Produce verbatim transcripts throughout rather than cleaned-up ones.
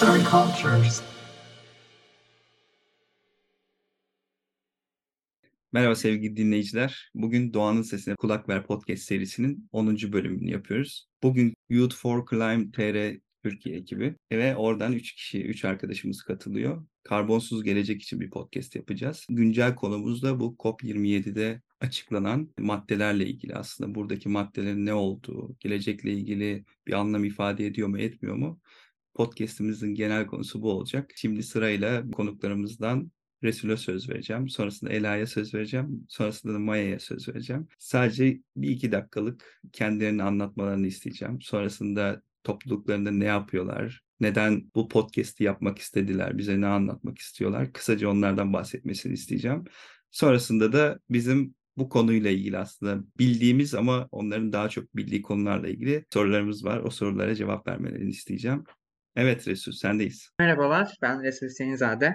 shapes our cultures. Merhaba sevgili dinleyiciler. Bugün Doğanın Sesine Kulak Ver podcast serisinin onuncu bölümünü yapıyoruz. Bugün Youth for Climate Türkiye ekibi ve oradan üç kişi, üç arkadaşımız katılıyor. Karbonsuz gelecek için bir podcast yapacağız. Güncel konumuz da bu C O P yirmi yedi'de açıklanan maddelerle ilgili aslında. Buradaki maddelerin ne olduğu, gelecekle ilgili bir anlam ifade ediyor mu, etmiyor mu? Podcast'imizin genel konusu bu olacak. Şimdi sırayla konuklarımızdan Resul'e söz vereceğim. Sonrasında Ela'ya söz vereceğim. Sonrasında da Maya'ya söz vereceğim. Sadece bir iki dakikalık kendilerini anlatmalarını isteyeceğim. Sonrasında topluluklarında ne yapıyorlar, neden bu podcast'i yapmak istediler, bize ne anlatmak istiyorlar. Kısaca onlardan bahsetmesini isteyeceğim. Sonrasında da bizim bu konuyla ilgili aslında bildiğimiz ama onların daha çok bildiği konularla ilgili sorularımız var. O sorulara cevap vermelerini isteyeceğim. Evet Resul, sendeyiz. Merhabalar, ben Resul Senizade.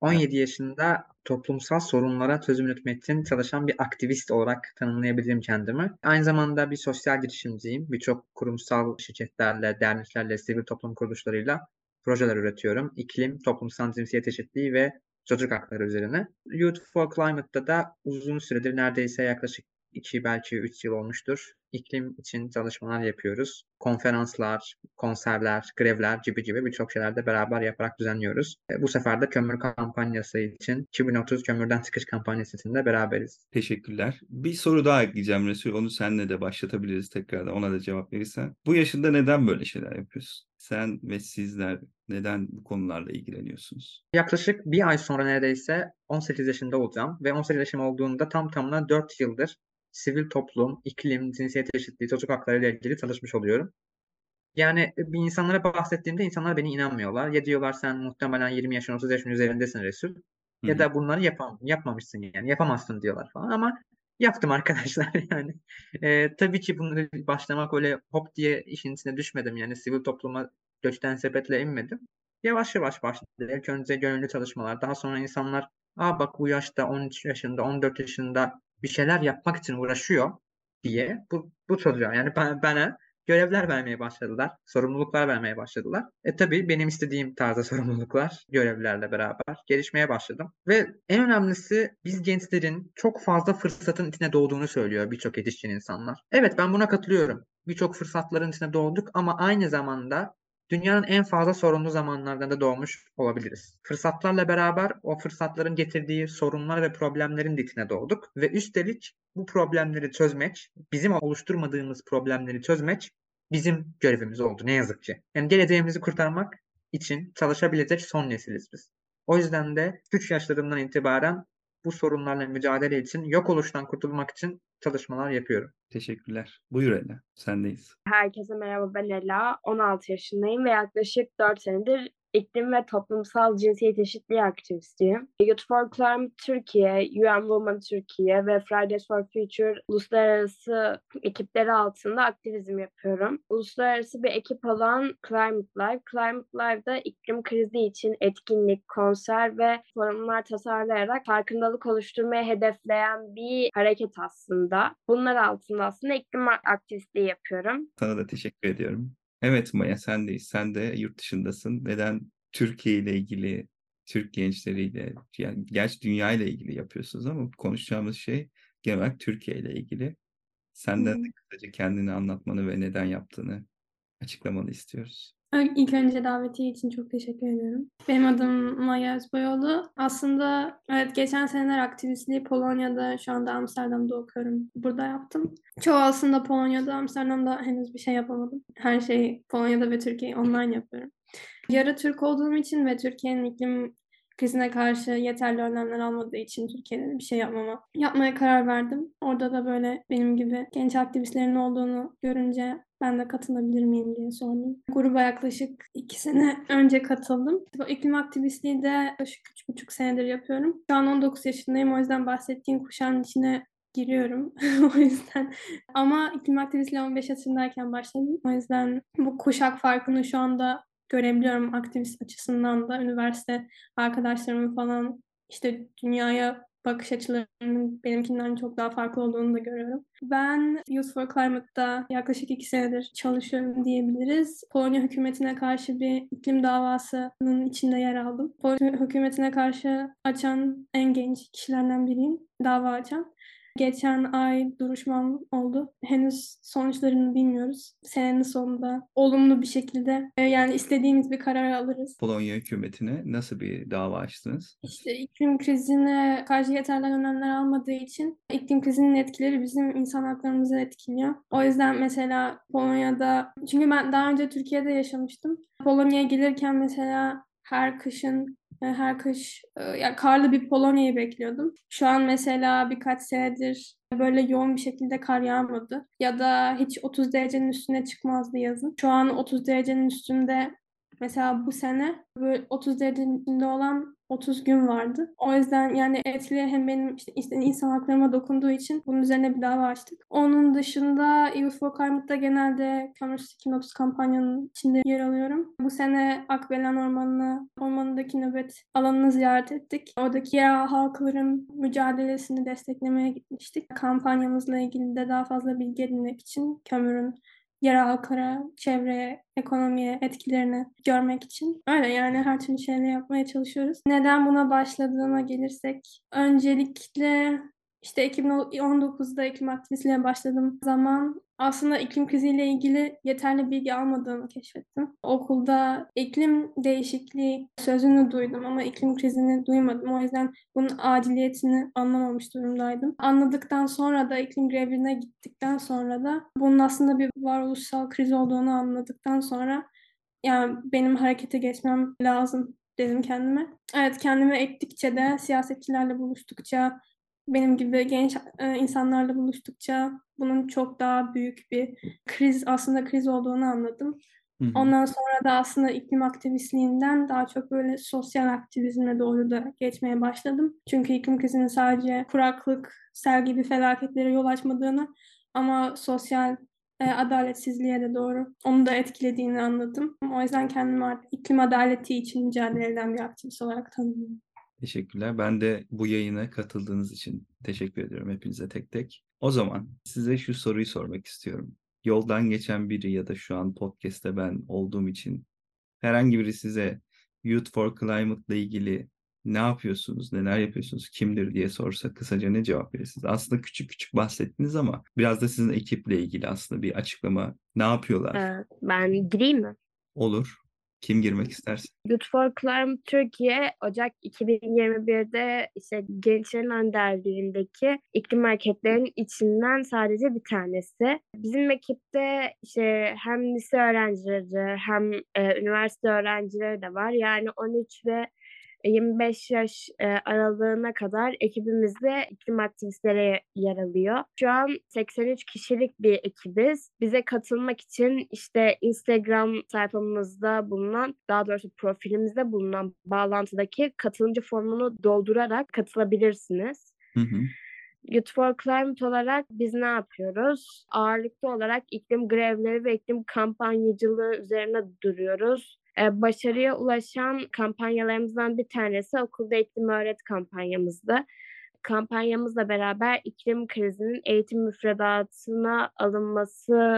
on yedi yaşında toplumsal sorunlara çözüm üretmek için çalışan bir aktivist olarak tanımlayabilirim kendimi. Aynı zamanda bir sosyal girişimciyim. Birçok kurumsal şirketlerle, derneklerle, sivil toplum kuruluşlarıyla projeler üretiyorum. İklim, toplumsal cinsiyet eşitliği ve çocuk hakları üzerine. Youth for Climate'da da uzun süredir, neredeyse yaklaşık iki belki üç yıl olmuştur. İklim için çalışmalar yapıyoruz. Konferanslar, konserler, grevler gibi gibi birçok şeylerde beraber yaparak düzenliyoruz. Bu sefer de kömür kampanyası için iki bin otuz kömürden çıkış kampanyası için de beraberiz. Teşekkürler. Bir soru daha ekleyeceğim Resul. Onu seninle de başlatabiliriz tekrardan. Ona da cevap verirsen. Bu yaşında neden böyle şeyler yapıyorsun? Sen ve sizler neden bu konularla ilgileniyorsunuz? Yaklaşık bir ay sonra neredeyse on sekiz yaşında olacağım. Ve on sekiz yaşım olduğunda tam tamına dört yıldır sivil toplum, iklim, cinsiyet eşitliği, çocuk hakları ile ilgili çalışmış oluyorum. Yani bir insanlara bahsettiğimde insanlar beni inanmıyorlar. Ya diyorlar sen muhtemelen yirmi yaşın, otuz yaşın üzerindesin Resul. Hı-hı. Ya da bunları yapam- yapmamışsın yani yapamazsın diyorlar falan ama yaptım arkadaşlar yani. E, tabii ki bunu başlamak öyle hop diye işin içine düşmedim. Yani sivil topluma göçten sepetle inmedim. Yavaş yavaş başladı. İlk önce gönüllü çalışmalar. Daha sonra insanlar aa bak bu yaşta on üç yaşında, on dört yaşında bir şeyler yapmak için uğraşıyor diye bu, bu çocuğa yani ben, bana görevler vermeye başladılar. Sorumluluklar vermeye başladılar. E tabii benim istediğim tarzda sorumluluklar, görevlerle beraber gelişmeye başladım. Ve en önemlisi biz gençlerin çok fazla fırsatın içine doğduğunu söylüyor birçok yetişkin insanlar. Evet ben buna katılıyorum. Birçok fırsatların içine doğduk ama aynı zamanda dünyanın en fazla sorunlu zamanlardan da doğmuş olabiliriz. Fırsatlarla beraber o fırsatların getirdiği sorunlar ve problemlerin de içine doğduk. Ve üstelik bu problemleri çözmek, bizim oluşturmadığımız problemleri çözmek bizim görevimiz oldu ne yazık ki. Yani geleceğimizi kurtarmak için çalışabilecek son nesiliz biz. O yüzden de küçük yaşlarımdan itibaren bu sorunlarla mücadele için, yok oluştan kurtulmak için çalışmalar yapıyorum. Teşekkürler. Buyur Ela, sendeyiz. Herkese merhaba, ben Ela. on altı yaşındayım ve yaklaşık dört senedir iklim ve toplumsal cinsiyet eşitliği aktivistiyim. Youth for Climate Türkiye, U N Women Türkiye ve Fridays for Future uluslararası ekipleri altında aktivizm yapıyorum. Uluslararası bir ekip olan Climate Live. Climate Live'da iklim krizi için etkinlik, konser ve forumlar tasarlayarak farkındalık oluşturmaya hedefleyen bir hareket aslında. Bunlar altında aslında iklim aktivistliği yapıyorum. Sana da teşekkür ediyorum. Evet Maya sendeyiz. Sen de yurt dışındasın. Neden Türkiye ile ilgili, Türk gençleriyle, yani gerçi dünya ile ilgili yapıyorsunuz ama konuşacağımız şey genel olarak Türkiye ile ilgili. Senden hmm. de kısaca kendini anlatmanı ve neden yaptığını açıklamanı istiyoruz. İlk önce davetiye için çok teşekkür ediyorum. Benim adım Maya Özboyoğlu. Aslında evet geçen seneler aktivistliği Polonya'da, şu anda Amsterdam'da okuyorum. Burada yaptım. Çoğu aslında Polonya'da, Amsterdam'da henüz bir şey yapamadım. Her şeyi Polonya'da ve Türkiye'yi online yapıyorum. Yarı Türk olduğum için ve Türkiye'nin iklim krizine karşı yeterli önlemler almadığı için Türkiye'de bir şey yapmama, yapmaya karar verdim. Orada da böyle benim gibi genç aktivistlerin olduğunu görünce ben de katılabilir miyim diye sordum. Gruba yaklaşık iki sene önce katıldım. İklim aktivistliği de yaklaşık üç buçuk senedir yapıyorum. Şu an on dokuz yaşındayım, o yüzden bahsettiğim kuşağın içine giriyorum. O yüzden. Ama iklim aktivistliği on beş yaşındayken başladım. O yüzden bu kuşak farkını şu anda görebiliyorum aktivist açısından da. Üniversite arkadaşlarımın falan işte dünyaya bakış açılarının benimkinden çok daha farklı olduğunu da görüyorum. Ben Youth for Climate'da yaklaşık iki senedir çalışıyorum diyebiliriz. Polonya hükümetine karşı bir iklim davasının içinde yer aldım. Polonya hükümetine karşı açan en genç kişilerden biriyim, dava açan. Geçen ay duruşmam oldu. Henüz sonuçlarını bilmiyoruz. Senenin sonunda olumlu bir şekilde yani istediğimiz bir karar alırız. Polonya hükümetine nasıl bir dava açtınız? İşte iklim krizine karşı yeterli önlemler almadığı için iklim krizinin etkileri bizim insan haklarımızı etkiliyor. O yüzden mesela Polonya'da, çünkü ben daha önce Türkiye'de yaşamıştım. Polonya'ya gelirken mesela her kışın Her kış ya karlı bir Polonya'yı bekliyordum. Şu an mesela birkaç senedir böyle yoğun bir şekilde kar yağmadı. Ya da hiç otuz derecenin üstüne çıkmazdı yazın. Şu an otuz derecenin üstünde, mesela bu sene böyle otuz derecenin üstünde olan otuz gün vardı. O yüzden yani etkileri hem benim işte insan haklarıma dokunduğu için bunun üzerine bir dava açtık. Onun dışında Youth for Climate'da genelde Commerce iki bin otuz kampanyanın içinde yer alıyorum. Bu sene Akbelen Ormanı, ormanındaki nöbet alanını ziyaret ettik. Oradaki yerel halkların mücadelesini desteklemeye gitmiştik. Kampanyamızla ilgili de daha fazla bilgi edinmek için kömürün yerel halklara, çevreye, ekonomiye etkilerini görmek için. Öyle yani her türlü şeyle yapmaya çalışıyoruz. Neden buna başladığıma gelirsek, öncelikle işte iki bin on dokuzda iklim aktivistliğine başladığım zaman aslında iklim kriziyle ilgili yeterli bilgi almadığımı keşfettim. Okulda iklim değişikliği sözünü duydum ama iklim krizini duymadım. O yüzden bunun aciliyetini anlamamış durumdaydım. Anladıktan sonra da, iklim grevine gittikten sonra da bunun aslında bir varoluşsal kriz olduğunu anladıktan sonra yani benim harekete geçmem lazım dedim kendime. Evet, kendime ettikçe de, siyasetçilerle buluştukça, benim gibi genç insanlarla buluştukça bunun çok daha büyük bir kriz, aslında kriz olduğunu anladım. Hı hı. Ondan sonra da aslında iklim aktivistliğinden daha çok böyle sosyal aktivizme doğru da geçmeye başladım. Çünkü iklim krizinin sadece kuraklık, sel gibi felaketlere yol açmadığını ama sosyal e, adaletsizliğe de doğru onu da etkilediğini anladım. O yüzden kendimi artık iklim adaleti için mücadele eden bir aktivist olarak tanımlıyorum. Teşekkürler. Ben de bu yayına katıldığınız için teşekkür ediyorum hepinize tek tek. O zaman size şu soruyu sormak istiyorum. Yoldan geçen biri ya da şu an podcast'te ben olduğum için herhangi biri size Youth for Climate ile ilgili ne yapıyorsunuz, neler yapıyorsunuz, kimdir diye sorsa kısaca ne cevap verirsiniz? Aslında küçük küçük bahsettiniz ama biraz da sizin ekiple ilgili aslında bir açıklama. Ne yapıyorlar? Ben gireyim mi? Olur. Kim girmek istersin? Youth for Climate Türkiye, Ocak iki bin yirmi birde işte gençlerin önderliğindeki iklim hareketlerinin içinden sadece bir tanesi. Bizim ekipte işte hem lise öğrencileri hem e, üniversite öğrencileri de var. Yani on üç ve yirmi beş yaş e, aralığına kadar ekibimizde iklim aktivistleri yer alıyor. Şu an seksen üç kişilik bir ekibiz. Bize katılmak için işte Instagram sayfamızda bulunan, daha doğrusu profilimizde bulunan bağlantıdaki katılımcı formunu doldurarak katılabilirsiniz. Hı hı. Youth for Climate olarak biz ne yapıyoruz? Ağırlıklı olarak iklim grevleri ve iklim kampanyacılığı üzerine duruyoruz. Başarıya ulaşan kampanyalarımızdan bir tanesi okulda iklim öğret kampanyamızdı. Kampanyamızla beraber iklim krizinin eğitim müfredatına alınmasıyla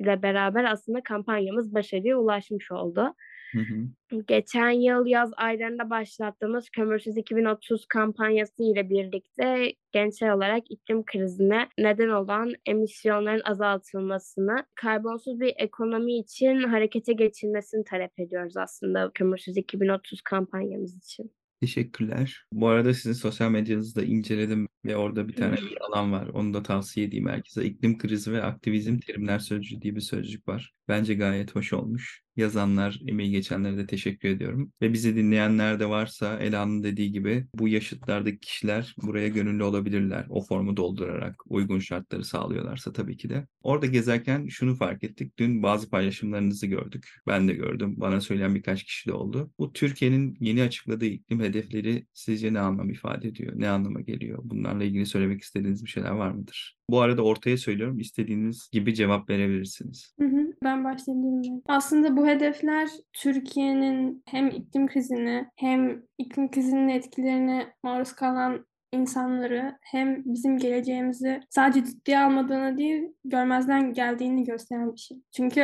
beraber aslında kampanyamız başarıya ulaşmış oldu. Hı hı. Geçen yıl yaz aylarında başlattığımız Kömürsüz iki bin otuz kampanyası ile birlikte gençler olarak iklim krizine neden olan emisyonların azaltılmasını, karbonsuz bir ekonomi için harekete geçilmesini talep ediyoruz aslında Kömürsüz iki bin otuz kampanyamız için. Teşekkürler. Bu arada sizin sosyal medyanızı da inceledim ve orada bir tane bir alan var. Onu da tavsiye edeyim herkese. İklim krizi ve aktivizm terimler sözcüğü diye bir sözcük var. Bence gayet hoş olmuş. Yazanlar, emeği geçenlere de teşekkür ediyorum. Ve bizi dinleyenler de varsa Ela'nın dediği gibi bu yaşıtlardaki kişiler buraya gönüllü olabilirler. O formu doldurarak uygun şartları sağlıyorlarsa tabii ki de. Orada gezerken şunu fark ettik. Dün bazı paylaşımlarınızı gördük. Ben de gördüm. Bana söyleyen birkaç kişi de oldu. Bu Türkiye'nin yeni açıkladığı iklim hedefleri sizce ne anlam ifade ediyor? Ne anlama geliyor? Bunlarla ilgili söylemek istediğiniz bir şeyler var mıdır? Bu arada ortaya söylüyorum. İstediğiniz gibi cevap verebilirsiniz. Hı hı, ben başlayabilirim. Aslında bu hedefler Türkiye'nin hem iklim krizini hem iklim krizinin etkilerine maruz kalan insanları hem bizim geleceğimizi sadece ciddiye almadığını değil, görmezden geldiğini gösteren bir şey. Çünkü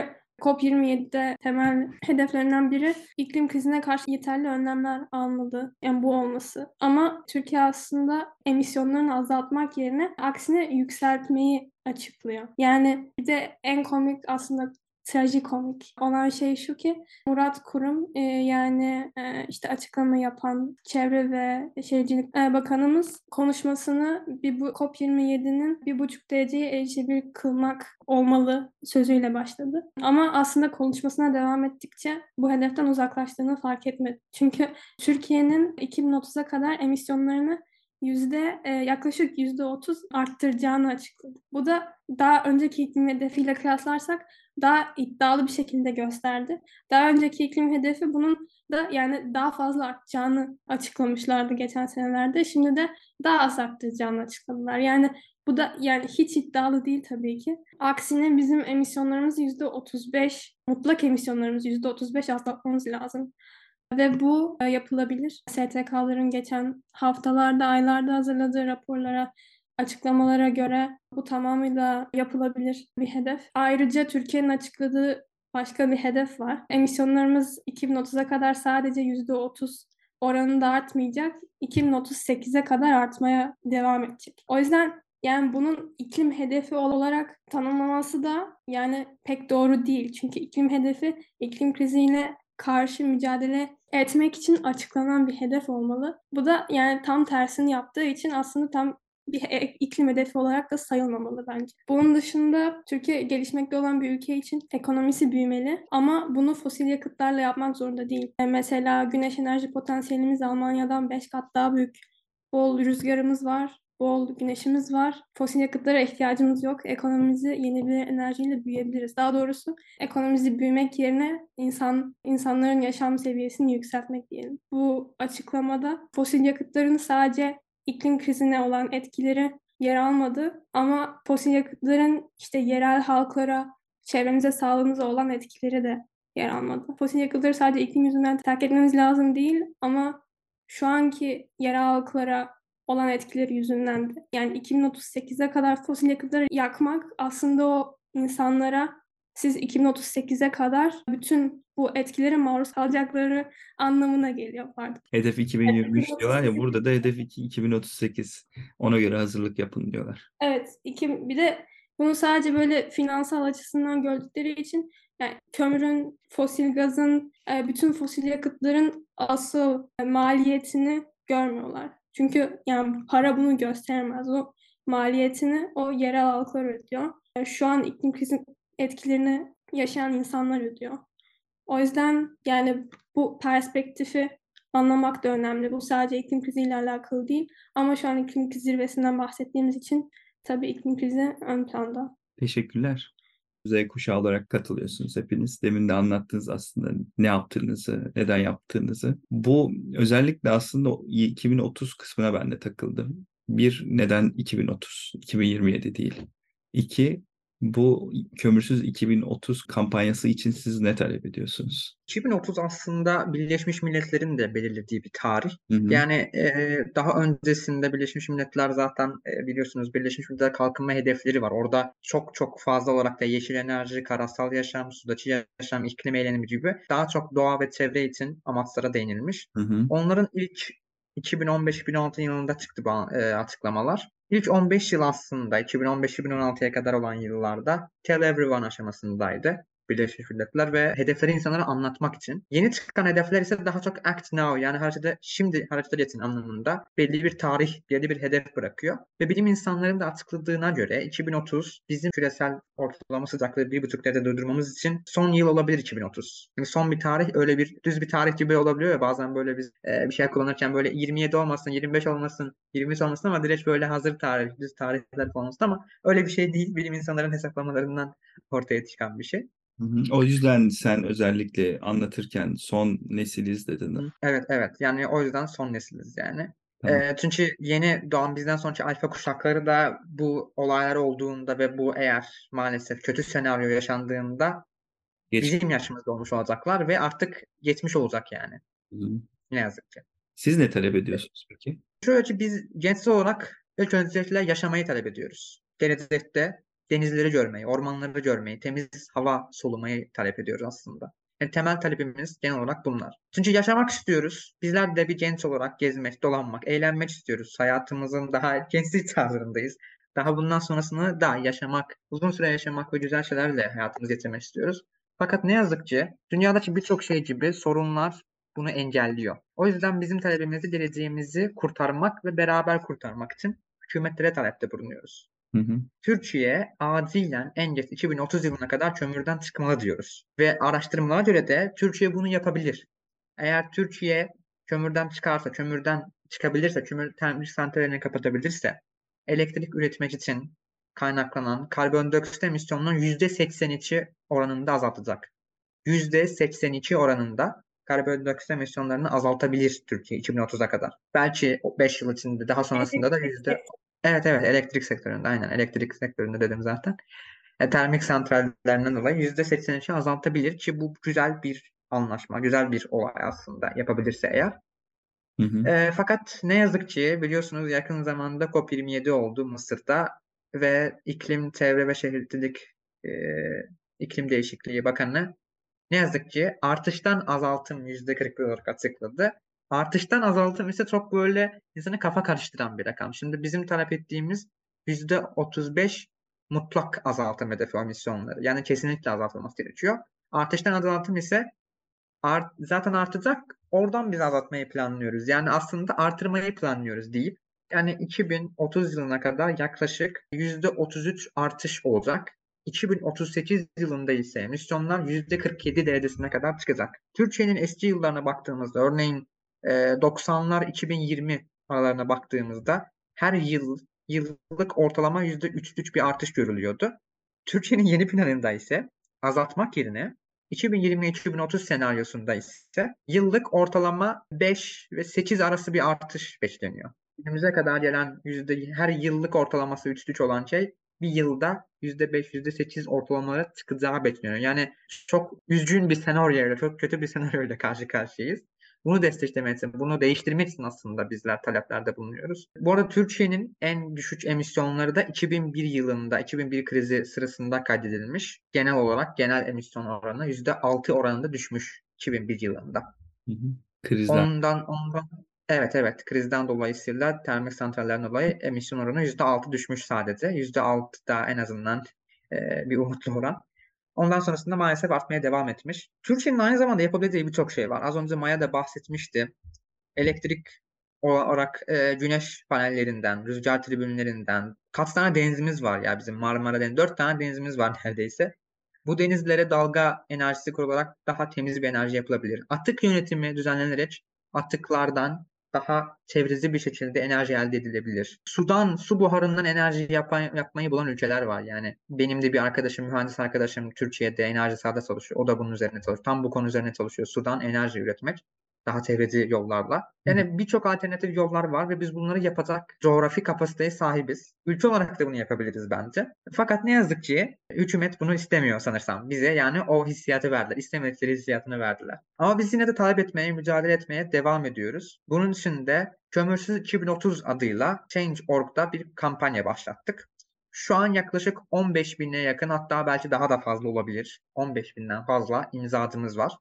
C O P yirmi yedi'de temel hedeflerinden biri iklim krizine karşı yeterli önlemler almalı. Yani bu olması. Ama Türkiye aslında emisyonlarını azaltmak yerine aksine yükseltmeyi açıklıyor. Yani bir de en komik aslında trajikomik olan şey şu ki Murat Kurum e, yani e, işte açıklama yapan Çevre ve Şehircilik Bakanımız konuşmasını bir bu C O P yirmi yedi'nin bir buçuk dereceye erişebilir kılmak olmalı sözüyle başladı. Ama aslında konuşmasına devam ettikçe bu hedeften uzaklaştığını fark etmedi. Çünkü Türkiye'nin iki bin otuza kadar emisyonlarını yüzde e, yaklaşık yüzde otuz arttıracağını açıkladı. Bu da daha önceki iklim hedefiyle kıyaslarsak daha iddialı bir şekilde gösterdi. Daha önceki iklim hedefi bunun da yani daha fazla artacağını açıklamışlardı geçen senelerde. Şimdi de daha az arttıracağını açıkladılar. Yani bu da yani hiç iddialı değil tabii ki. Aksine bizim emisyonlarımız yüzde otuz beş, mutlak emisyonlarımız yüzde otuz beş azaltmamız lazım. Ve bu yapılabilir. S T K'ların geçen haftalarda, aylarda hazırladığı raporlara, açıklamalara göre bu tamamıyla yapılabilir bir hedef. Ayrıca Türkiye'nin açıkladığı başka bir hedef var. Emisyonlarımız iki bin otuza kadar sadece yüzde otuz oranında artmayacak. iki bin otuz sekize kadar artmaya devam edecek. O yüzden yani bunun iklim hedefi olarak tanımlaması da yani pek doğru değil. Çünkü iklim hedefi iklim kriziyle karşı mücadele etmek için açıklanan bir hedef olmalı. Bu da yani tam tersini yaptığı için aslında tam bir iklim hedefi olarak da sayılmamalı bence. Bunun dışında Türkiye gelişmekte olan bir ülke için ekonomisi büyümeli ama bunu fosil yakıtlarla yapmak zorunda değil. Mesela güneş enerji potansiyelimiz Almanya'dan beş kat daha büyük. Bol rüzgarımız var, bol güneşimiz var. Fosil yakıtlara ihtiyacımız yok. Ekonomimizi yenilenebilir enerjiyle büyüyebiliriz. Daha doğrusu ekonomimizi büyümek yerine insan insanların yaşam seviyesini yükseltmek diyelim. Bu açıklamada fosil yakıtların sadece iklim krizine olan etkileri yer almadı ama fosil yakıtların işte yerel halklara, çevremize, sağlığımıza olan etkileri de yer almadı. Fosil yakıtları sadece iklim yüzünden terk etmemiz lazım değil ama şu anki yerel halklara olan etkileri yüzünden de. Yani iki bin otuz sekize kadar fosil yakıtları yakmak aslında o insanlara siz iki bin otuz sekize kadar bütün bu etkilere maruz kalacakları anlamına geliyor. Pardon. Hedef iki bin yirmi üç diyorlar ya, burada da hedef iki bin otuz sekiz. Ona göre hazırlık yapın diyorlar. Evet. Iki, bir de bunu sadece böyle finansal açısından gördükleri için yani kömürün, fosil gazın, bütün fosil yakıtların asıl maliyetini görmüyorlar. Çünkü yani para bunu göstermez. O maliyetini o yerel halklar ödüyor. Şu an iklim krizinin etkilerini yaşayan insanlar ödüyor. O yüzden yani bu perspektifi anlamak da önemli. Bu sadece iklim kriziyle alakalı değil. Ama şu an iklim krizi zirvesinden bahsettiğimiz için tabii iklim krizi ön planda. Teşekkürler. Z kuşağı olarak katılıyorsunuz hepiniz. Demin de anlattınız aslında ne yaptığınızı, neden yaptığınızı. Bu özellikle aslında iki bin otuz kısmına ben de takıldım. Bir, neden iki bin otuz, iki bin yirmi yedi değil. İki, bu kömürsüz iki bin otuz kampanyası için siz ne talep ediyorsunuz? iki bin otuz aslında Birleşmiş Milletler'in de belirlediği bir tarih. Hı hı. Yani e, daha öncesinde Birleşmiş Milletler zaten e, biliyorsunuz Birleşmiş Milletler kalkınma hedefleri var. Orada çok çok fazla olarak da yeşil enerji, karasal yaşam, sudaçı yaşam, iklim eylemi gibi daha çok doğa ve çevre için amaçlara değinilmiş. Hı hı. Onların ilk iki bin on beş iki bin on altı yılında çıktı bu e, açıklamalar. İlk on beş yıl aslında iki bin on beş iki bin on altıya kadar olan yıllarda Tell Everyone aşamasındaydı Birleşmiş Milletler ve hedefleri insanlara anlatmak için. Yeni çıkan hedefler ise daha çok act now, yani her şeyde şimdi hareket edin anlamında belli bir tarih, belli bir hedef bırakıyor. Ve bilim insanlarının da açıkladığına göre iki bin otuz bizim küresel ortalama sıcaklığı bir buçuk derece durdurmamız için son yıl olabilir iki bin otuz. Yani son bir tarih öyle bir düz bir tarih gibi olabiliyor ya, bazen böyle biz e, bir şey kullanırken böyle yirmi yedi olmasın, yirmi beş olmasın, yirmi üç olmasın ama direkt böyle hazır tarih, düz tarihler olmasın, ama öyle bir şey değil. Bilim insanların hesaplamalarından ortaya çıkan bir şey. Hı hı. O yüzden sen özellikle anlatırken son nesiliz dedin. Evet evet, yani o yüzden son nesiliz yani. Tamam. E, çünkü yeni doğan bizden sonraki alfa kuşakları da bu olaylar olduğunda ve bu eğer maalesef kötü senaryo yaşandığında Geç. bizim yaşımızda olmuş olacaklar ve artık geçmiş olacak yani. Hı hı. Ne yazık ki. Siz ne talep ediyorsunuz peki? Şöyle ki biz gençler olarak ilk öncelikle yaşamayı talep ediyoruz. Gelecekte denizleri görmeyi, ormanları görmeyi, temiz hava solumayı talep ediyoruz aslında. Yani temel talebimiz genel olarak bunlar. Çünkü yaşamak istiyoruz. Bizler de bir genç olarak gezmek, dolanmak, eğlenmek istiyoruz. Hayatımızın daha gençlik tarzındayız. Daha bundan sonrasını daha yaşamak, uzun süre yaşamak ve güzel şeylerle hayatımızı getirmek istiyoruz. Fakat ne yazık ki dünyadaki birçok şey gibi sorunlar bunu engelliyor. O yüzden bizim talebimizi, geleceğimizi kurtarmak ve beraber kurtarmak için hükümetlere talepte bulunuyoruz. Hı hı. Türkiye acilen en geç iki bin otuz yılına kadar kömürden çıkmalı diyoruz. Ve araştırmalara göre de Türkiye bunu yapabilir. Eğer Türkiye kömürden çıkarsa, kömürden çıkabilirse, kömür termik santrallerini kapatabilirse, elektrik üretmek için kaynaklanan karbondioksit emisyonunun yüzde seksen iki oranında azaltacak. yüzde seksen iki oranında karbondioksit emisyonlarını azaltabilir Türkiye iki bin otuza kadar. Belki beş yıl içinde, daha sonrasında da yüzde... Evet evet elektrik sektöründe, aynen elektrik sektöründe dedim zaten. E, termik santrallerinden dolayı yüzde seksen iki azaltabilir ki bu güzel bir anlaşma, güzel bir olay aslında yapabilirse eğer. Hı hı. E, fakat ne yazık ki biliyorsunuz yakın zamanda COP yirmi yedi oldu Mısır'da ve iklim, çevre ve şehircilik e, iklim değişikliği bakanı ne yazık ki artıştan azaltım yüzde kırk olarak açıkladı. Artıştan azaltım ise çok böyle insanı kafa karıştıran bir rakam. Şimdi bizim talep ettiğimiz yüzde otuz beş mutlak azaltım hedefi emisyonları. Yani kesinlikle azaltılması gerekiyor. Artıştan azaltım ise art, zaten artacak. Oradan biz azaltmayı planlıyoruz. Yani aslında artırmayı planlıyoruz deyip. Yani iki bin otuz yılına kadar yaklaşık yüzde otuz üç artış olacak. iki bin otuz sekiz yılında ise emisyonlar yüzde kırk yedi derecesine kadar çıkacak. Türkiye'nin eski yıllarına baktığımızda örneğin doksanlar iki bin yirmi aralarına baktığımızda her yıl yıllık ortalama yüzde üçlük bir artış görülüyordu. Türkiye'nin yeni planında ise azaltmak yerine iki bin yirmi iki bin otuz senaryosunda ise yıllık ortalama beş ve sekiz arası bir artış bekleniyor. Günümüze kadar gelen yüzde, her yıllık ortalaması üçlük olan şey bir yılda yüzde beş yüzde sekiz ortalamalara çıkacağı bekleniyor. Yani çok üzgün bir senaryoyla, çok kötü bir senaryoyla karşı karşıyayız. Bunu desteklemek için, bunu değiştirmek için aslında bizler taleplerde bulunuyoruz. Bu arada Türkiye'nin en düşük emisyonları da iki bin bir yılında, iki bin bir krizi sırasında kaydedilmiş. Genel olarak genel emisyon oranı yüzde altı oranında düşmüş iki bin bir yılında. Hı hı. Krizden. Ondan, ondan, evet evet krizden dolayısıyla termik santrallerden dolayı emisyon oranı yüzde altı düşmüş sadece. yüzde altı daha en azından e, bir umutlu oran. Ondan sonrasında maalesef artmaya devam etmiş. Türkiye'nin aynı zamanda yapabileceği birçok şey var. Az önce Maya da bahsetmişti. Elektrik olarak e, güneş panellerinden, rüzgar tribünlerinden, kaç tane denizimiz var ya bizim Marmara Denizi. Dört tane denizimiz var neredeyse. Bu denizlere dalga enerjisi kurularak daha temiz bir enerji yapılabilir. Atık yönetimi düzenlenerek atıklardan daha çevreci bir şekilde enerji elde edilebilir. Sudan, su buharından enerji yapan, yapmayı bulan ülkeler var. Yani benim de bir arkadaşım, mühendis arkadaşım Türkiye'de enerji sahada çalışıyor. O da bunun üzerine çalışıyor. Tam bu konu üzerine çalışıyor. Sudan enerji üretmek daha çevreci yollarla. Yani birçok alternatif yollar var ve biz bunları yapacak coğrafi kapasiteye sahibiz. Ülke olarak da bunu yapabiliriz bence. Fakat ne yazık ki hükümet bunu istemiyor sanırsam. Bize yani o hissiyatı verdiler. İstemedikleri hissiyatını verdiler. Ama biz yine de talep etmeye, mücadele etmeye devam ediyoruz. Bunun için de Kömürsüz iki bin otuz adıyla Change nokta org'da bir kampanya başlattık. Şu an yaklaşık on beş bine yakın, hatta belki daha da fazla olabilir. on beş binden fazla imzacımız var.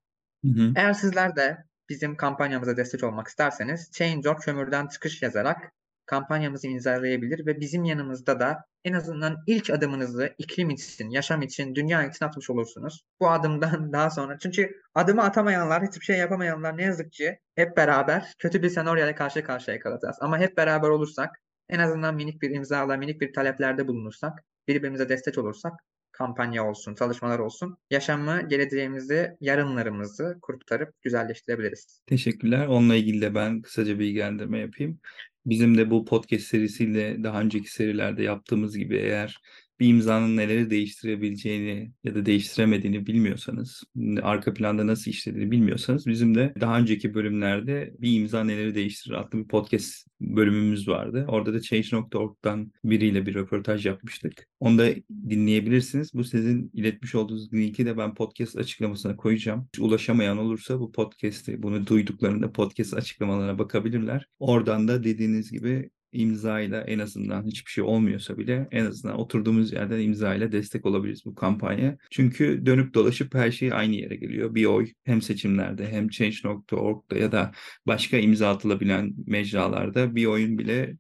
Hı hı. Eğer sizler de bizim kampanyamıza destek olmak isterseniz Change nokta org kömürden çıkış yazarak kampanyamızı imzalayabilir ve bizim yanımızda da en azından ilk adımınızı iklim için, yaşam için, dünya için atmış olursunuz. Bu adımdan daha sonra, çünkü adımı atamayanlar, hiçbir şey yapamayanlar ne yazık ki hep beraber kötü bir senaryoyla karşı karşıya kalacağız. Ama hep beraber olursak, en azından minik bir imzala, minik bir taleplerde bulunursak, birbirimize destek olursak, kampanya olsun, çalışmalar olsun. Yaşamı, geleceğimizi, yarınlarımızı kurtarıp güzelleştirebiliriz. Teşekkürler. Onunla ilgili de ben kısaca bilgilendirme yapayım. Bizim de bu podcast serisiyle daha önceki serilerde yaptığımız gibi eğer bir imzanın neleri değiştirebileceğini ya da değiştiremediğini bilmiyorsanız, arka planda nasıl işlediğini bilmiyorsanız, bizim de daha önceki bölümlerde bir imza neleri değiştirir adlı bir podcast bölümümüz vardı. Orada da Change nokta org'dan biriyle bir röportaj yapmıştık. Onu da dinleyebilirsiniz. Bu sizin iletmiş olduğunuz linki de ben podcast açıklamasına koyacağım. Hiç ulaşamayan olursa bu podcast'i, bunu duyduklarında podcast açıklamalarına bakabilirler. Oradan da dediğiniz gibi imzayla, en azından hiçbir şey olmuyorsa bile en azından oturduğumuz yerden imzayla destek olabiliriz bu kampanya. Çünkü dönüp dolaşıp her şey aynı yere geliyor. Bir oy hem seçimlerde hem Change nokta org'da ya da başka imza atılabilen mecralarda bir oyun bile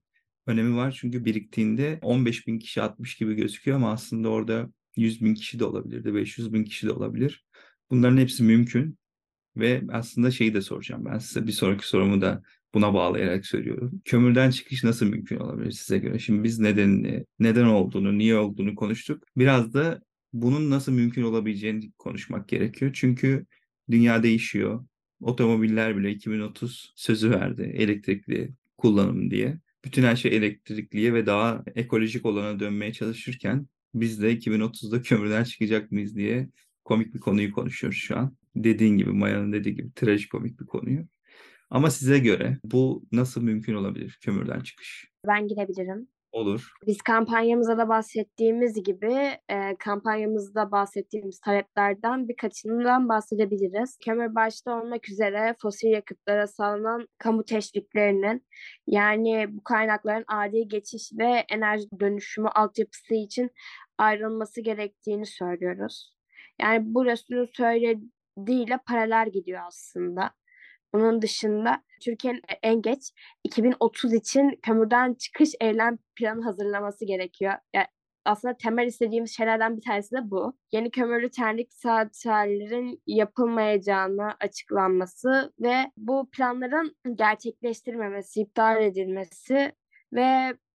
önemi var. Çünkü biriktiğinde on beş bin kişi atmış gibi gözüküyor ama aslında orada yüz bin kişi de olabilir, beş yüz bin kişi de olabilir. Bunların hepsi mümkün ve aslında şeyi de soracağım ben size, bir sonraki sorumu da buna bağlayarak söylüyorum. Kömürden çıkış nasıl mümkün olabilir size göre? Şimdi biz nedenini, neden olduğunu, niye olduğunu konuştuk. Biraz da bunun nasıl mümkün olabileceğini konuşmak gerekiyor. Çünkü dünya değişiyor. Otomobiller bile iki bin otuz sözü verdi elektrikli kullanım diye. Bütün her şey elektrikliye ve daha ekolojik olana dönmeye çalışırken biz de iki bin otuzda kömürden çıkacak mıyız diye komik bir konuyu konuşuyoruz şu an. Dediğin gibi, Maya'nın dediği gibi trajikomik bir konuyu. Ama size göre bu nasıl mümkün olabilir, kömürden çıkış? Ben girebilirim. Olur. Biz kampanyamıza da bahsettiğimiz gibi e, kampanyamızda bahsettiğimiz taleplerden birkaçından bahsedebiliriz. Kömür başta olmak üzere fosil yakıtlara sağlanan kamu teşviklerinin, yani bu kaynakların adil geçiş ve enerji dönüşümü altyapısı için ayrılması gerektiğini söylüyoruz. Yani bu Resul'ün söylediğiyle paralel gidiyor aslında. Bunun dışında Türkiye'nin en geç iki bin otuz için kömürden çıkış eylem planı hazırlaması gerekiyor. Yani aslında temel istediğimiz şeylerden bir tanesi de bu. Yeni kömürlü termik santrallerin yapılmayacağına açıklanması ve bu planların gerçekleştirilmemesi, iptal edilmesi ve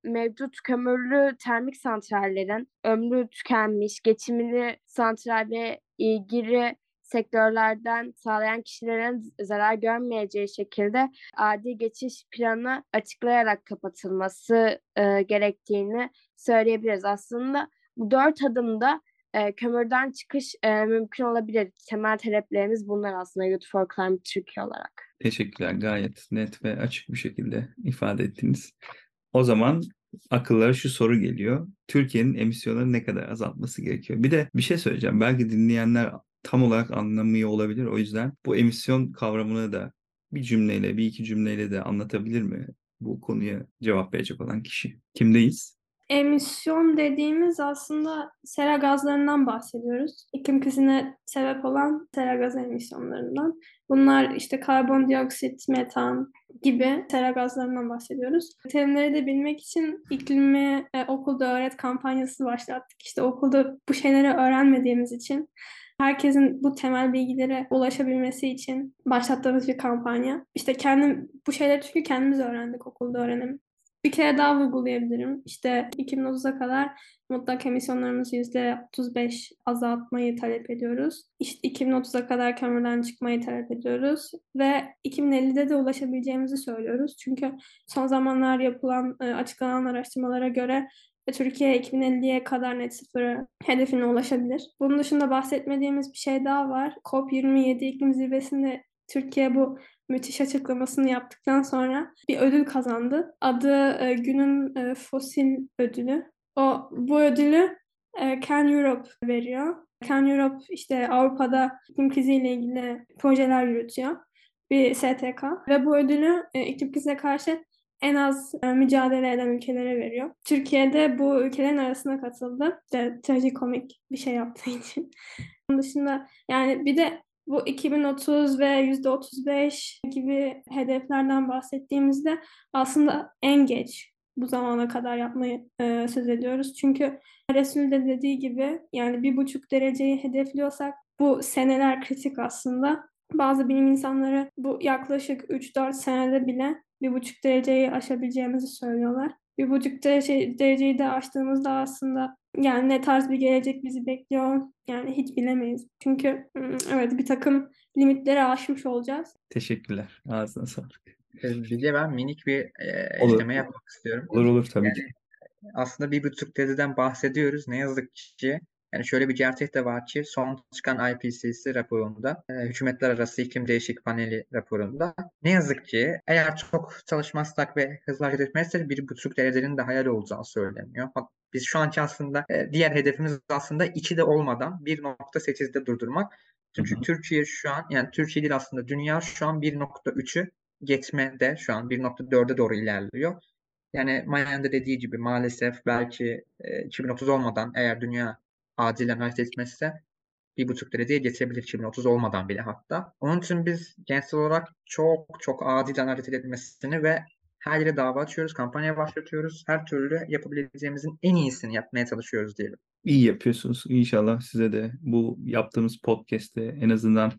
mevcut kömürlü termik santrallerin ömrü tükenmiş, geçimini santralle ilgili sektörlerden sağlayan kişilerin zarar görmeyeceği şekilde adil geçiş planı açıklayarak kapatılması e, gerektiğini söyleyebiliriz. Aslında bu dört adımda e, kömürden çıkış e, mümkün olabilir. Temel taleplerimiz bunlar aslında Youth for Climate Türkiye olarak. Teşekkürler. Gayet net ve açık bir şekilde ifade ettiniz. O zaman akıllara şu soru geliyor. Türkiye'nin emisyonları ne kadar azaltması gerekiyor? Bir de bir şey söyleyeceğim. Belki dinleyenler tam olarak anlamıyor olabilir. O yüzden bu emisyon kavramını da bir cümleyle, bir iki cümleyle de anlatabilir mi bu konuya cevap verecek olan kişi? Kimdeyiz? Emisyon dediğimiz aslında sera gazlarından bahsediyoruz. İklim krizine sebep olan sera gaz emisyonlarından. Bunlar işte karbondioksit, metan gibi sera gazlarından bahsediyoruz. Terimleri de bilmek için iklimi e, okulda öğret kampanyası başlattık. İşte okulda bu şeyleri öğrenmediğimiz için, herkesin bu temel bilgilere ulaşabilmesi için başlattığımız bir kampanya. İşte kendim bu şeyleri çünkü kendimiz öğrendik okulda öğrenim. Bir kere daha vurgulayabilirim. İşte iki bin otuza kadar mutlak emisyonlarımızı yüzde otuz beş azaltmayı talep ediyoruz. İşte iki bin otuza kadar kömürden çıkmayı talep ediyoruz. Ve iki bin ellide de ulaşabileceğimizi söylüyoruz. Çünkü son zamanlar yapılan, açıklanan araştırmalara göre Türkiye iki bin elliye kadar net sıfır hedefine ulaşabilir. Bunun dışında bahsetmediğimiz bir şey daha var. C O P yirmi yedi iklim zirvesinde Türkiye bu müthiş açıklamasını yaptıktan sonra bir ödül kazandı. Adı e, günün e, fosil ödülü. O bu ödülü e, Can Europe veriyor. Can Europe işte Avrupa'da iklim kriziyle ilgili projeler yürütüyor. Bir S T K ve bu ödülü e, iklim krizine karşı en az e, mücadele eden ülkelere veriyor. Türkiye'de bu ülkelerin arasına katıldı. İşte trajikomik bir şey yaptığı için. Onun dışında yani bir de bu iki bin otuz ve yüzde otuz beş gibi hedeflerden bahsettiğimizde aslında en geç bu zamana kadar yapmayı e, söz ediyoruz. Çünkü Resul de dediği gibi yani bir buçuk dereceyi hedefliyorsak bu seneler kritik aslında. Bazı bilim insanları bu yaklaşık üç dört senede bile bir buçuk dereceyi aşabileceğimizi söylüyorlar. Bir buçuk derece, dereceyi de aştığımızda aslında yani ne tarz bir gelecek bizi bekliyor yani hiç bilemeyiz. Çünkü evet bir takım limitleri aşmış olacağız. Teşekkürler. Ağzına sağlık. Bir de ben minik bir e, ekleme yapmak istiyorum. Olur olur tabii yani, ki. aslında bir buçuk dereceden bahsediyoruz. Ne yazık ki yani şöyle bir gerçek de var ki son çıkan I P C C raporunda, e, hükümetler arası iklim değişik paneli raporunda ne yazık ki eğer çok çalışmazsak ve hızlı hareket etmezsek bir buçuk derecenin de hayal olacağı söyleniyor. Biz şu anki aslında e, diğer hedefimiz aslında ikide olmadan bir nokta sekizde durdurmak. Çünkü hı hı. Türkiye şu an, yani Türkiye değil aslında dünya şu an bir nokta üçü geçmede, şu an bir nokta dörde doğru ilerliyor. Yani Maya'nın da dediği gibi maalesef belki e, iki bin otuz olmadan eğer dünya acilen hareket etmezse bir buçuk dereceye geçebilir iki bin otuz olmadan bile hatta. Onun için biz gençler olarak çok çok acilen hareket edilmesini ve her yere dava açıyoruz, kampanya başlatıyoruz. Her türlü yapabileceğimizin en iyisini yapmaya çalışıyoruz diyelim. İyi yapıyorsunuz. İnşallah size de bu yaptığımız podcast'te en azından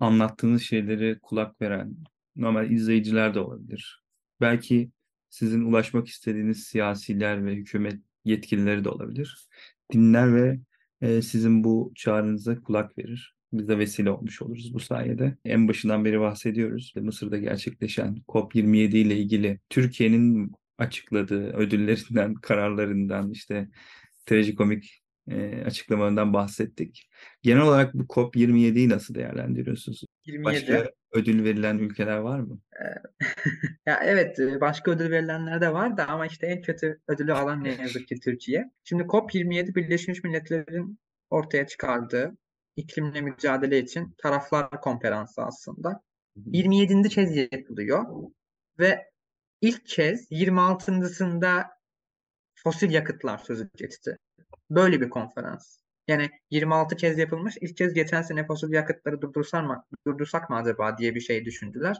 anlattığınız şeyleri kulak veren normal izleyiciler de olabilir. Belki sizin ulaşmak istediğiniz siyasiler ve hükümet yetkilileri de olabilir. Dinler ve e, sizin bu çağrınıza kulak verir. Biz de vesile olmuş oluruz bu sayede. En başından beri bahsediyoruz. Mısır'da gerçekleşen C O P yirmi yedi ile ilgili Türkiye'nin açıkladığı ödüllerinden, kararlarından, işte trajikomik e, açıklamalarından bahsettik. Genel olarak bu C O P yirmi yediyi nasıl değerlendiriyorsunuz? yirmi yedi. Başka ödül verilen ülkeler var mı? Ya evet, başka ödül verilenler de var da ama işte en kötü ödülü alan ne yazık ki Türkiye. Şimdi C O P yirmi yedi Birleşmiş Milletler'in ortaya çıkardığı iklimle mücadele için taraflar konferansı aslında. yirmi yedinci kez yapılıyor ve ilk kez yirmi altısında fosil yakıtlar sözü geçti. Böyle bir konferans. Yani yirmi altı kez yapılmış, ilk kez geçen sene fosil yakıtları durdursak mı, durdursak mı acaba diye bir şey düşündüler.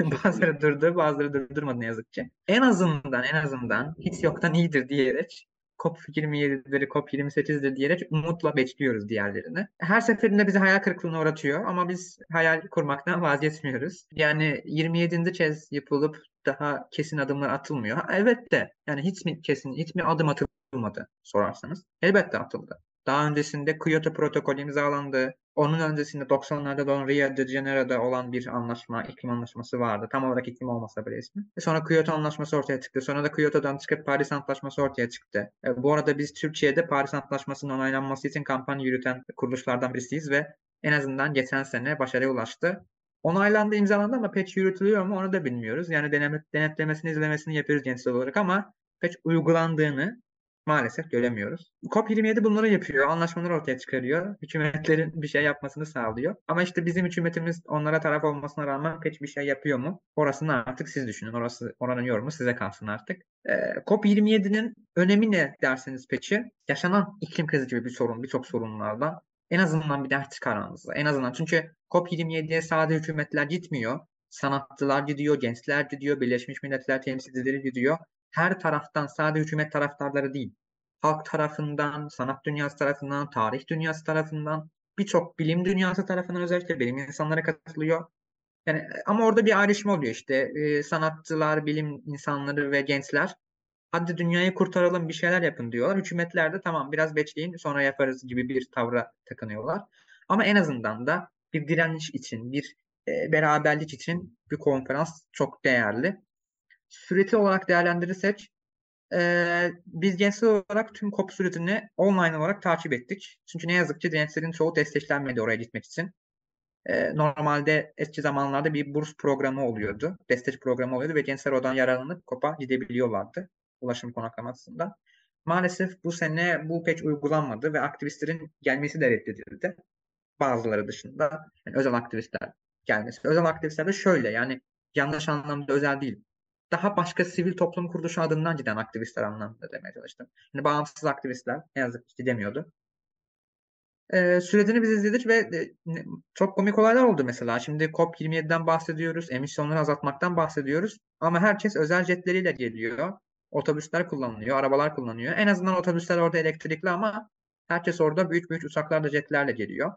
Bazıları durdu, bazıları durdurmadı ne yazık ki. En azından en azından hiç yoktan iyidir diyerek C O P yirmi yedileri, C O P yirmi sekizleri diyerek umutla bekliyoruz diğerlerini. Her seferinde bizi hayal kırıklığına uğratıyor ama biz hayal kurmaktan vazgeçmiyoruz. Yani yirmi yedinci kez yapılıp daha kesin adımlar atılmıyor. Evet de yani hiç mi kesin, hiç mi adım atılmadı sorarsanız? Elbette atıldı. Daha öncesinde Kyoto protokolü imzalandı. Onun öncesinde doksanlarda da Rio de Janeiro'da olan bir anlaşma, iklim anlaşması vardı. Tam olarak iklim olmasa bile ismi. E sonra Kyoto anlaşması ortaya çıktı. Sonra da Kyoto'dan çıkıp Paris Antlaşması ortaya çıktı. E, bu arada biz Türkiye'de Paris Antlaşması'nın onaylanması için kampanya yürüten kuruluşlardan birisiyiz ve en azından geçen sene başarıya ulaştı. Onaylandı, imzalandı ama pek yürütülüyor mu onu da bilmiyoruz. Yani denemet, denetlemesini, izlemesini yapıyoruz gençler olarak ama pek uygulandığını maalesef göremiyoruz. C O P yirmi yedi bunları yapıyor. Anlaşmaları ortaya çıkarıyor. Hükümetlerin bir şey yapmasını sağlıyor. Ama işte bizim hükümetimiz onlara taraf olmasına rağmen pek bir şey yapıyor mu? Orasını artık siz düşünün. Orası, oranın yorumu size kalsın artık. Ee, C O P yirmi yedinin önemi ne derseniz peki? Yaşanan iklim krizi gibi bir sorun, birçok sorunlardan en azından bir ders çıkarmamızda. En azından çünkü C O P yirmi yediye sadece hükümetler gitmiyor. Sanatçılar gidiyor, gençler gidiyor, Birleşmiş Milletler temsilcileri gidiyor. Her taraftan, sadece hükümet taraftarları değil, halk tarafından, sanat dünyası tarafından, tarih dünyası tarafından, birçok bilim dünyası tarafından özellikle bilim insanları katılıyor. Yani ama orada bir ayrışma oluyor işte. Ee, sanatçılar, bilim insanları ve gençler hadi dünyayı kurtaralım, bir şeyler yapın diyorlar. Hükümetler de tamam biraz bekleyin sonra yaparız gibi bir tavra takınıyorlar. Ama en azından da bir direniş için, bir e, beraberlik için bir konferans çok değerli. Süreti olarak değerlendirirsek e, biz gençler olarak tüm C O P süretini online olarak takip ettik. Çünkü ne yazık ki gençlerin çoğu desteklenmedi oraya gitmek için. E, normalde eski zamanlarda bir burs programı oluyordu. Destek programı oluyordu ve gençler oradan yararlanıp C O P'a gidebiliyorlardı. Ulaşım konaklamasında. Maalesef bu sene bu pek uygulanmadı ve aktivistlerin gelmesi de reddedildi. Bazıları dışında yani özel aktivistler gelmesi. Özel aktivistler de şöyle yani yanlış anlamda özel değil. Daha başka sivil toplum kuruluşu adından giden aktivistler anlamında demeye çalıştım. Yani bağımsız aktivistler ne yazık ki gidemiyordu. Ee, sürecini biz izledik ve e, çok komik olaylar oldu mesela. Şimdi C O P yirmi yediden bahsediyoruz, emisyonları azaltmaktan bahsediyoruz. Ama herkes özel jetleriyle geliyor. Otobüsler kullanılıyor, arabalar kullanıyor. En azından otobüsler orada elektrikli ama herkes orada büyük büyük uçaklarla, jetlerle geliyor.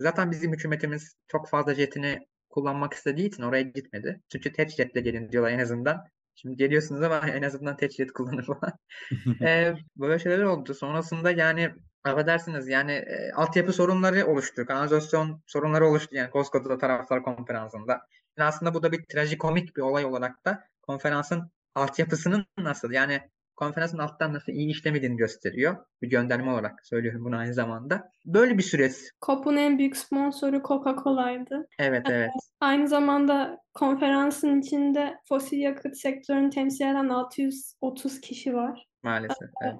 Zaten bizim hükümetimiz çok fazla jetini kullanmak istediği için oraya gitmedi. Çünkü tek jetle gelin diyorlar en azından. Şimdi geliyorsunuz ama en azından teçhizat kullanır falan. ee, böyle şeyler oldu. Sonrasında yani affedersiniz yani e, altyapı sorunları oluştu. Kanalizasyon sorunları oluştu yani koskoca taraflar konferansında. Yani aslında bu da bir trajikomik bir olay olarak da konferansın altyapısının nasıl yani konferansın alttan nasıl iyi işlemediğini gösteriyor. Bir gönderme olarak söylüyorum bunu aynı zamanda. Böyle bir süreç. C O P'un en büyük sponsoru Coca-Cola'ydı. Evet, evet. Aynı zamanda konferansın içinde fosil yakıt sektörünü temsil eden altı yüz otuz kişi var. Maalesef. Evet.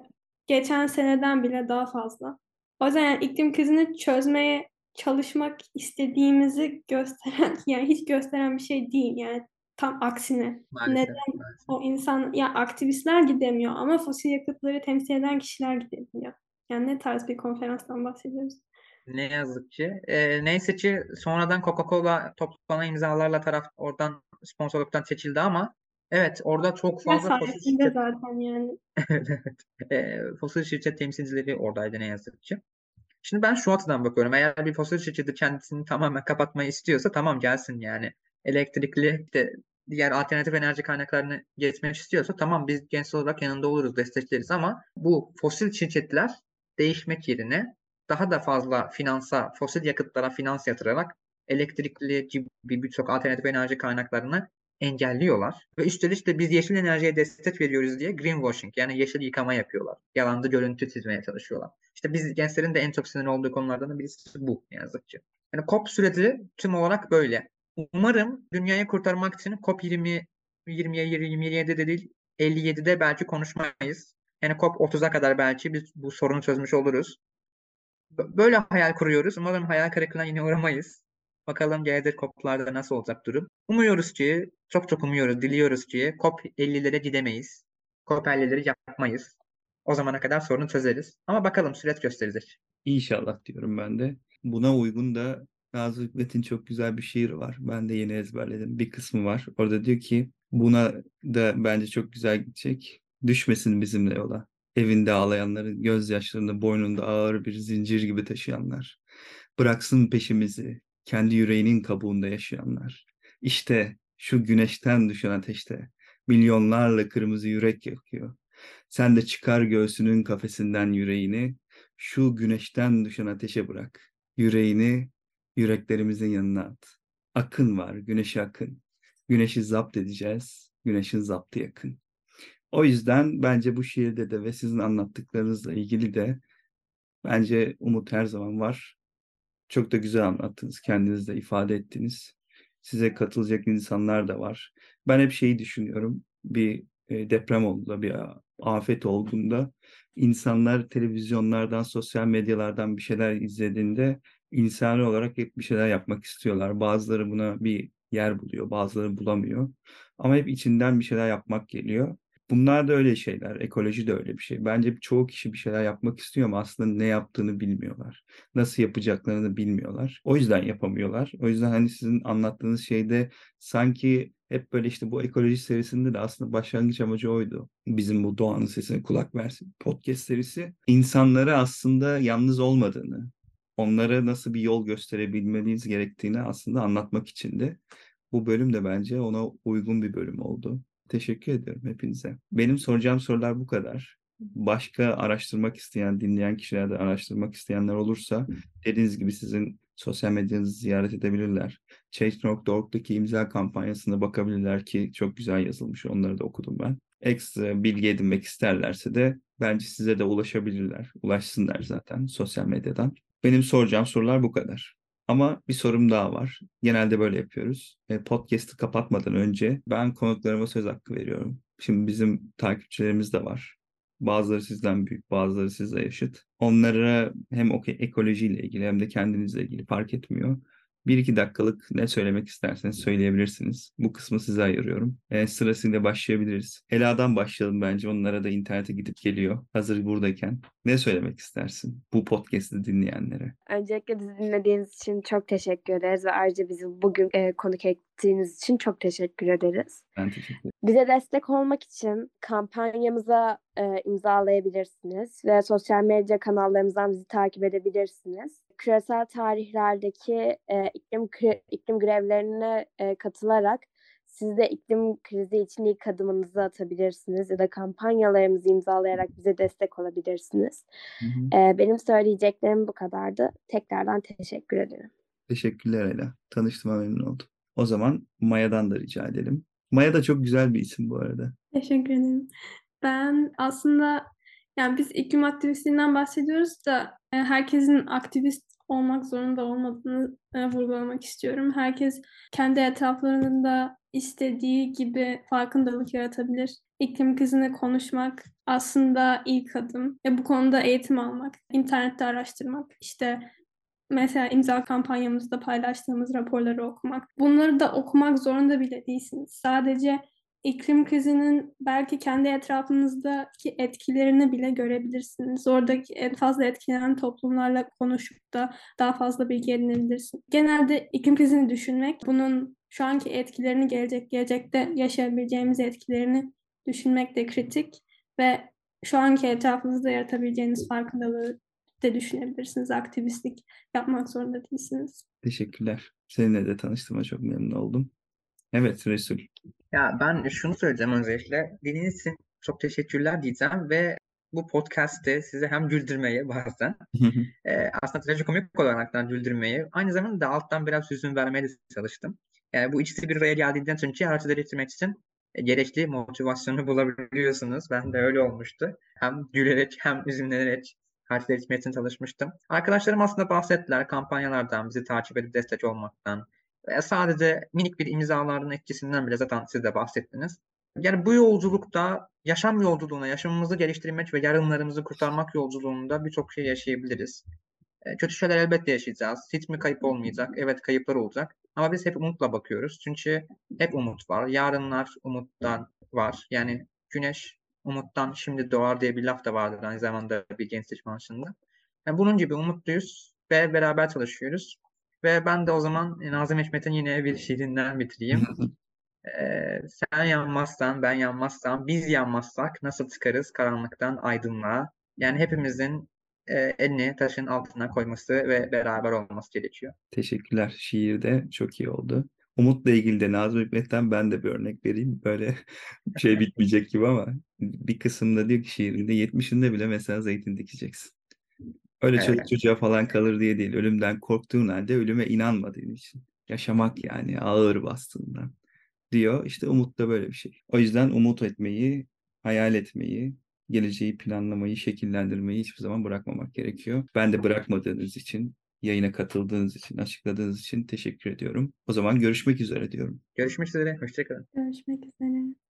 Geçen seneden bile daha fazla. O yüzden yani iklim krizini çözmeye çalışmak istediğimizi gösteren, yani hiç gösteren bir şey değil yani. Tam aksine. Maalesef, neden maalesef. O insan, ya aktivistler gidemiyor ama fosil yakıtları temsil eden kişiler gidebiliyor. Yani ne tarz bir konferanstan bahsediyoruz? Ne yazık ki. E, neyse ki sonradan Coca-Cola toplanan imzalarla taraf oradan sponsorluktan seçildi ama evet orada çok fazla ya, fosil şirket. Zaten yani. Evet. E, fosil şirket temsilcileri oradaydı ne yazık ki. Şimdi ben şu açıdan bakıyorum. Eğer bir fosil şirketi kendisini tamamen kapatmayı istiyorsa tamam gelsin yani. Elektrikli de diğer alternatif enerji kaynaklarını geçmek istiyorsa tamam biz gençler olarak yanında oluruz, destekleriz ama bu fosil şirketler değişmek yerine daha da fazla finansa, fosil yakıtlara finans yatırarak elektrikli gibi birçok alternatif enerji kaynaklarını engelliyorlar. Ve üstelik de biz yeşil enerjiye destek veriyoruz diye greenwashing yani yeşil yıkama yapıyorlar. Yalanlı görüntü çizmeye çalışıyorlar. İşte biz gençlerin de en çok sinir olduğu konulardan birisi bu ne yazık ki. Yani COP süreci tüm olarak böyle. Umarım dünyayı kurtarmak için COP yirmi, yirmi yirmi yedi'de de değil elli yedi'de belki konuşmayız. Yani COP otuz'a kadar belki biz bu sorunu çözmüş oluruz. Böyle hayal kuruyoruz. Umarım hayal kırıklığına yine uğramayız. Bakalım gelecek COP'larda nasıl olacak durum. Umuyoruz ki, çok çok umuyoruz, diliyoruz ki COP elli'lere gidemeyiz. COP elli'leri yapmayız. O zamana kadar sorunu çözeriz. Ama bakalım süreç gösterecek. İnşallah diyorum ben de. Buna uygun da Nazım Hikmet'in çok güzel bir şiiri var. Ben de yeni ezberledim. Bir kısmı var. Orada diyor ki buna da bence çok güzel gidecek. Düşmesin bizimle yola. Evinde ağlayanları, gözyaşlarını boynunda ağır bir zincir gibi taşıyanlar. Bıraksın peşimizi. Kendi yüreğinin kabuğunda yaşayanlar. İşte şu güneşten düşen ateşte milyonlarla kırmızı yürek yakıyor. Sen de çıkar göğsünün kafesinden yüreğini. Şu güneşten düşen ateşe bırak. Yüreğini yüreklerimizin yanına at. Akın var, güneşe akın. Güneşi zapt edeceğiz, güneşin zaptı yakın. O yüzden bence bu şiirde de ve sizin anlattıklarınızla ilgili de bence umut her zaman var. Çok da güzel anlattınız, kendiniz de ifade ettiniz. Size katılacak insanlar da var. Ben hep şeyi düşünüyorum, bir deprem olduğunda, bir afet olduğunda insanlar televizyonlardan, sosyal medyalardan bir şeyler izlediğinde İnsani olarak hep bir şeyler yapmak istiyorlar. Bazıları buna bir yer buluyor, bazıları bulamıyor. Ama hep içinden bir şeyler yapmak geliyor. Bunlar da öyle şeyler, ekoloji de öyle bir şey. Bence çoğu kişi bir şeyler yapmak istiyor ama aslında ne yaptığını bilmiyorlar. Nasıl yapacaklarını bilmiyorlar. O yüzden yapamıyorlar. O yüzden hani sizin anlattığınız şeyde sanki hep böyle işte bu ekoloji serisinde de aslında başlangıç amacı oydu. Bizim bu Doğanın Sesine Kulak Versin podcast serisi. İnsanlara aslında yalnız olmadığını, onlara nasıl bir yol gösterebilmeniz gerektiğini aslında anlatmak içindi. Bu bölüm de bence ona uygun bir bölüm oldu. Teşekkür ediyorum hepinize. Benim soracağım sorular bu kadar. Başka araştırmak isteyen, dinleyen kişiler de araştırmak isteyenler olursa dediğiniz gibi sizin sosyal medyanızı ziyaret edebilirler. Change nokta org'daki imza kampanyasına bakabilirler ki çok güzel yazılmış. Onları da okudum ben. Ekstra bilgi edinmek isterlerse de bence size de ulaşabilirler. Ulaşsınlar zaten sosyal medyadan. Benim soracağım sorular bu kadar. Ama bir sorum daha var. Genelde böyle yapıyoruz. Podcast'ı kapatmadan önce ben konuklarıma söz hakkı veriyorum. Şimdi bizim takipçilerimiz de var. Bazıları sizden büyük, bazıları sizle yaşıt. Onlara hem ekolojiyle ilgili hem de kendinizle ilgili fark etmiyor. Bir iki dakikalık ne söylemek isterseniz söyleyebilirsiniz. Bu kısmı size ayırıyorum. E, sırasıyla başlayabiliriz. Ela'dan başlayalım bence. Onlara da internete gidip geliyor. Hazır buradayken. Ne söylemek istersin bu podcast'ı dinleyenlere? Öncelikle bizi dinlediğiniz için çok teşekkür ederiz. Ve ayrıca bizi bugün e, konuk ettiğiniz için çok teşekkür ederiz. Ben teşekkür ederim. Bize destek olmak için kampanyamıza e, imzalayabilirsiniz. Ve sosyal medya kanallarımızdan bizi takip edebilirsiniz. Küresel tarihlerdeki e, iklim kri- iklim grevlerine e, katılarak siz de iklim krizi için ilk adımınızı atabilirsiniz ya da kampanyalarımızı imzalayarak bize destek olabilirsiniz. Hı hı. E, benim söyleyeceklerim bu kadardı. Tekrardan teşekkür ederim. Teşekkürler Ela. Tanıştığıma memnun oldum. O zaman Maya'dan da rica edelim. Maya da çok güzel bir isim bu arada. Teşekkür ederim. Ben aslında yani biz iklim aktivistliğinden bahsediyoruz da herkesin aktivist olmak zorunda olmadığını vurgulamak istiyorum. Herkes kendi etraflarında istediği gibi farkındalık yaratabilir. İklim krizini konuşmak aslında ilk adım. E bu konuda eğitim almak, internette araştırmak, işte mesela imza kampanyamızda paylaştığımız raporları okumak. Bunları da okumak zorunda bile değilsiniz. Sadece iklim krizinin belki kendi etrafınızdaki etkilerini bile görebilirsiniz. Oradaki en fazla etkilenen toplumlarla konuşup da daha fazla bilgi edinebilirsiniz. Genelde iklim krizini düşünmek, bunun şu anki etkilerini, gelecek gelecekte yaşayabileceğimiz etkilerini düşünmek de kritik ve şu anki etrafınızda yaratabileceğiniz farkındalığı de düşünebilirsiniz. Aktivistlik yapmak zorunda değilsiniz. Teşekkürler. Seninle de tanıştığıma çok memnun oldum. Evet Resul. Ya ben şunu söyleyeceğim öncelikle. Dininiz için çok teşekkürler diyeceğim ve bu podcast'te size hem güldürmeyi bazen e, aslında trajikomik olaraktan güldürmeyi, aynı zamanda da alttan biraz hüzün vermeye de çalıştım. Yani bu ikisi bir araya geldiğinden sonra harcı değiştirmek için gerekli motivasyonu bulabiliyorsunuz. Ben de öyle olmuştu. Hem gülerek hem üzümlenerek harcı değiştirmek için çalışmıştım. Arkadaşlarım aslında bahsettiler kampanyalardan, bizi takip edip destek olmaktan. Sadece minik bir imzaların etkisinden bile zaten siz de bahsettiniz. Yani bu yolculukta yaşam yolculuğuna, yaşamımızı geliştirmek ve yarınlarımızı kurtarmak yolculuğunda birçok şey yaşayabiliriz. Kötü şeyler elbette yaşayacağız. Hiç mi kayıp olmayacak? Evet, kayıplar olacak. Ama biz hep umutla bakıyoruz. Çünkü hep umut var. Yarınlar umuttan var. Yani güneş umuttan şimdi doğar diye bir laf da vardır aynı zamanda bir gençlik marşında. Yani bunun gibi umutluyuz ve beraber çalışıyoruz. Ve ben de o zaman Nazım Hikmet'in yine bir şiirinden bitireyim. ee, sen yanmazsan, ben yanmazsam, biz yanmazsak nasıl çıkarız karanlıktan aydınlığa? Yani hepimizin e, elini taşın altına koyması ve beraber olması gerekiyor. Teşekkürler. Şiir de çok iyi oldu. Umutla ilgili de Nazım Hikmet'ten ben de bir örnek vereyim. Böyle şey bitmeyecek gibi ama bir kısımda diyor ki şiirinde yetmişinde bile mesela zeytin dikeceksin. Öyle evet. Çocuk çocuğa falan kalır diye değil. Ölümden korktuğun halde ölüme inanmadığın için. Yaşamak yani ağır bastığından diyor. İşte umut da böyle bir şey. O yüzden umut etmeyi, hayal etmeyi, geleceği planlamayı, şekillendirmeyi hiçbir zaman bırakmamak gerekiyor. Ben de bırakmadığınız için, yayına katıldığınız için, açıkladığınız için teşekkür ediyorum. O zaman görüşmek üzere diyorum. Görüşmek üzere. Hoşçakalın. Görüşmek üzere.